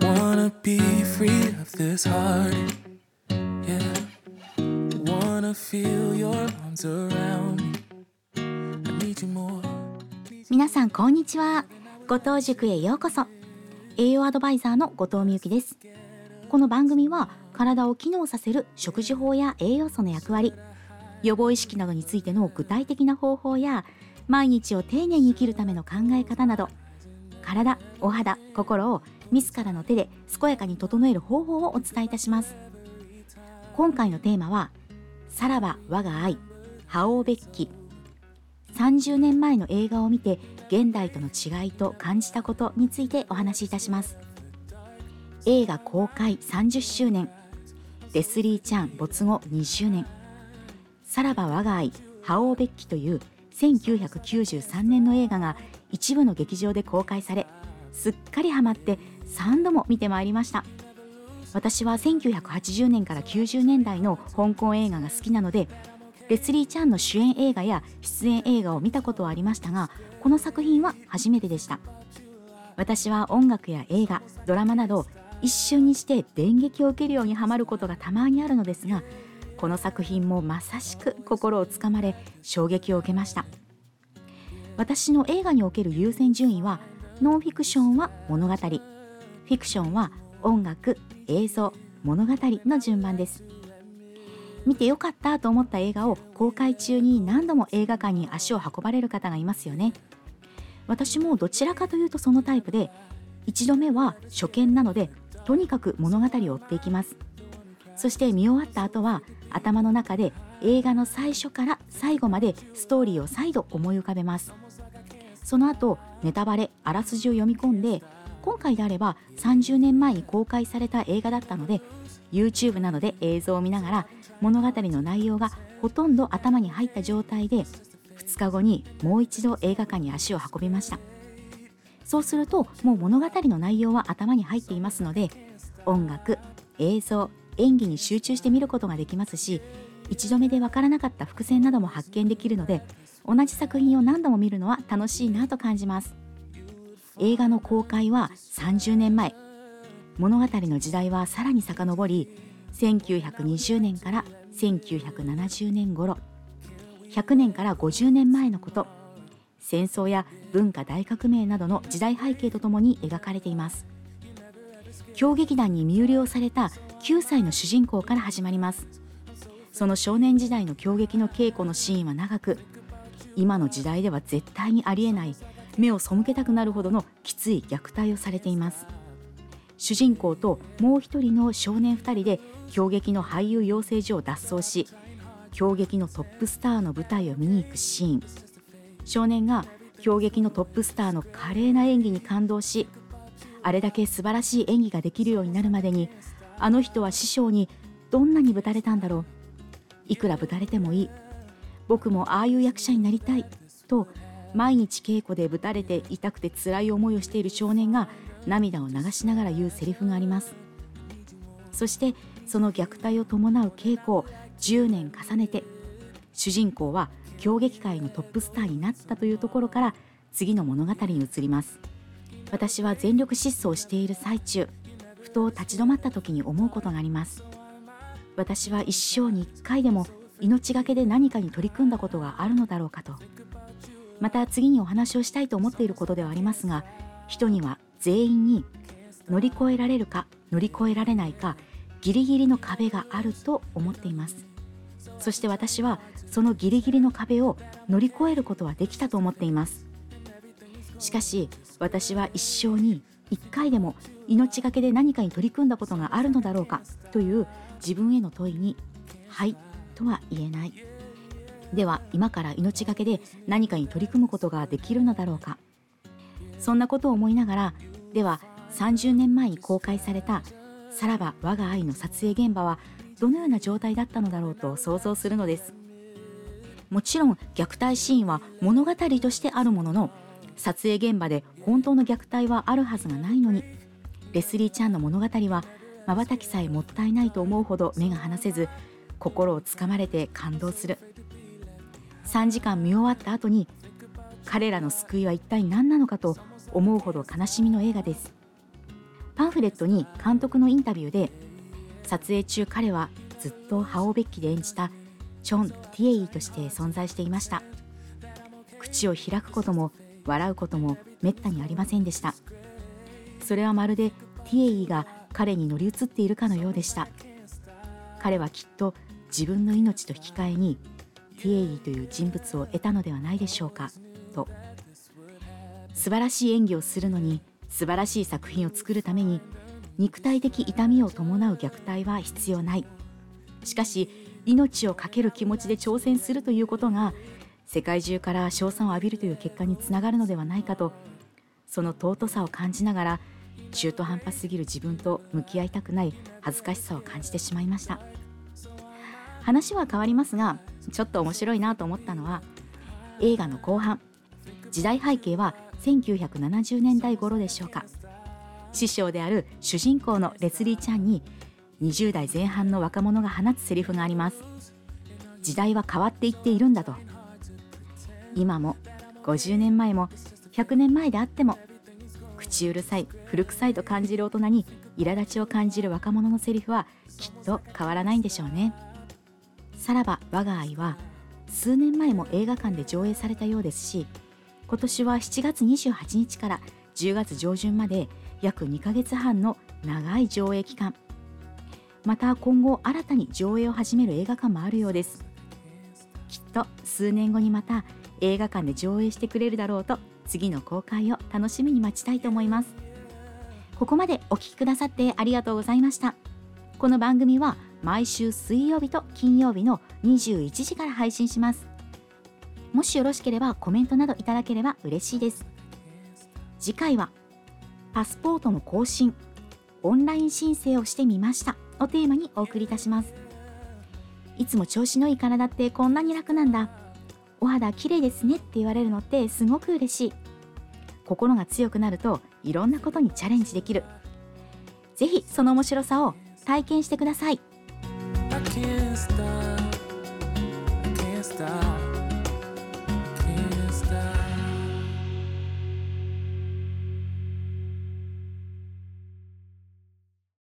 Wanna be free of this heart, yeah. Wanna feel your arms around me. I need you more. 皆さんこんにちは。後藤塾へようこそ。栄養アドバイザーの後藤美由紀です。この番組は体を機能させる食事法や栄養素の役割、予防意識などについての具体的な方法や、毎日を丁寧に生きるための考え方など、体、お肌、心を自らの手で健やかに整える方法をお伝えいたします。今回のテーマは、さらば我が愛、覇王別記。30年前の映画を見て現代との違いと感じたことについてお話しいたします。映画公開30周年、レスリー・チャン没後20年、さらば我が愛、覇王別記という1993年の映画が一部の劇場で公開され、すっかりハマって3度も見てまいりました。私は1980年から90年代の香港映画が好きなので、レスリー・チャンの主演映画や出演映画を見たことはありましたが、この作品は初めてでした。私は音楽や映画、ドラマなど一瞬にして電撃を受けるようにハマることがたまにあるのですが、この作品もまさしく心をつかまれ、衝撃を受けました。私の映画における優先順位は、ノンフィクションは物語、フィクションは音楽、映像、物語の順番です。見てよかったと思った映画を公開中に何度も映画館に足を運ばれる方がいますよね。私もどちらかというとそのタイプで、一度目は初見なのでとにかく物語を追っていきます。そして見終わった後は頭の中で映画の最初から最後までストーリーを再度思い浮かべます。その後ネタバレ、あらすじを読み込んで、今回であれば30年前に公開された映画だったので YouTube などで映像を見ながら物語の内容がほとんど頭に入った状態で、2日後にもう一度映画館に足を運びました。そうするともう物語の内容は頭に入っていますので、音楽、映像、演技に集中して見ることができますし、一度目でわからなかった伏線なども発見できるので、同じ作品を何度も見るのは楽しいなと感じます。映画の公開は30年前、物語の時代はさらに遡り、1920年から1970年頃、100年から50年前のこと、戦争や文化大革命などの時代背景とともに描かれています。狂劇団に身売りをされた9歳の主人公から始まります。その少年時代の狂劇の稽古のシーンは長く、今の時代では絶対にありえない、目を背けたくなるほどのきつい虐待をされています。主人公ともう一人の少年2人で狂劇の俳優養成所を脱走し、狂劇のトップスターの舞台を見に行くシーン。少年が狂劇のトップスターの華麗な演技に感動し、あれだけ素晴らしい演技ができるようになるまでに、あの人は師匠にどんなにぶたれたんだろう、いくらぶたれてもいい、僕もああいう役者になりたいと、毎日稽古でぶたれて痛くて辛い思いをしている少年が涙を流しながら言うセリフがあります。そしてその虐待を伴う稽古を10年重ねて、主人公は狂劇界のトップスターになったというところから次の物語に移ります。私は全力疾走している最中、ふと立ち止まった時に思うことがあります。私は一生に一回でも命がけで何かに取り組んだことがあるのだろうかと。また次にお話をしたいと思っていることではありますが、人には全員に乗り越えられるか乗り越えられないか、ギリギリの壁があると思っています。そして私はそのギリギリの壁を乗り越えることはできたと思っています。しかし私は一生に一回でも命がけで何かに取り組んだことがあるのだろうかという自分への問いに、はいとは言えない。では今から命がけで何かに取り組むことができるのだろうか。そんなことを思いながら、では30年前に公開されたさらば我が愛の撮影現場はどのような状態だったのだろうと想像するのです。もちろん虐待シーンは物語としてあるものの、撮影現場で本当の虐待はあるはずがないのに、レスリー・チャンの物語は瞬きさえもったいないと思うほど目が離せず、心をつかまれて感動する。3時間見終わった後に、彼らの救いは一体何なのかと思うほど悲しみの映画です。パンフレットに監督のインタビューで、撮影中彼はずっとハオベッキで演じたチョン・ティエイとして存在していました。口を開くことも笑うこともめったにありませんでした。それはまるでティエイが彼に乗り移っているかのようでした。彼はきっと自分の命と引き換えにティエイという人物を得たのではないでしょうかと。素晴らしい演技をするのに、素晴らしい作品を作るために肉体的痛みを伴う虐待は必要ない。しかし命を懸ける気持ちで挑戦するということが世界中から称賛を浴びるという結果につながるのではないかと、その尊さを感じながら中途半端すぎる自分と向き合いたくない恥ずかしさを感じてしまいました。話は変わりますが、ちょっと面白いなと思ったのは、映画の後半、時代背景は1970年代頃でしょうか。師匠である主人公のレスリーちゃんに20代前半の若者が放つセリフがあります。時代は変わっていっているんだと。今も50年前も100年前であっても口うるさい、古臭いと感じる大人に苛立ちを感じる若者のセリフはきっと変わらないんでしょうね。さらば我が愛は数年前も映画館で上映されたようですし、今年は7月28日から10月上旬まで約2ヶ月半の長い上映期間。また今後新たに上映を始める映画館もあるようです。きっと数年後にまた映画館で上映してくれるだろうと、次の公開を楽しみに待ちたいと思います。ここまでお聞きくださってありがとうございました。この番組は毎週水曜日と金曜日の21時から配信します。もしよろしければコメントなどいただければ嬉しいです。次回はパスポートの更新、オンライン申請をしてみましたをテーマにお送りいたします。いつも調子のいい体ってこんなに楽なんだ、お肌綺麗ですねって言われるのってすごく嬉しい。心が強くなるといろんなことにチャレンジできる。ぜひその面白さを体験してください。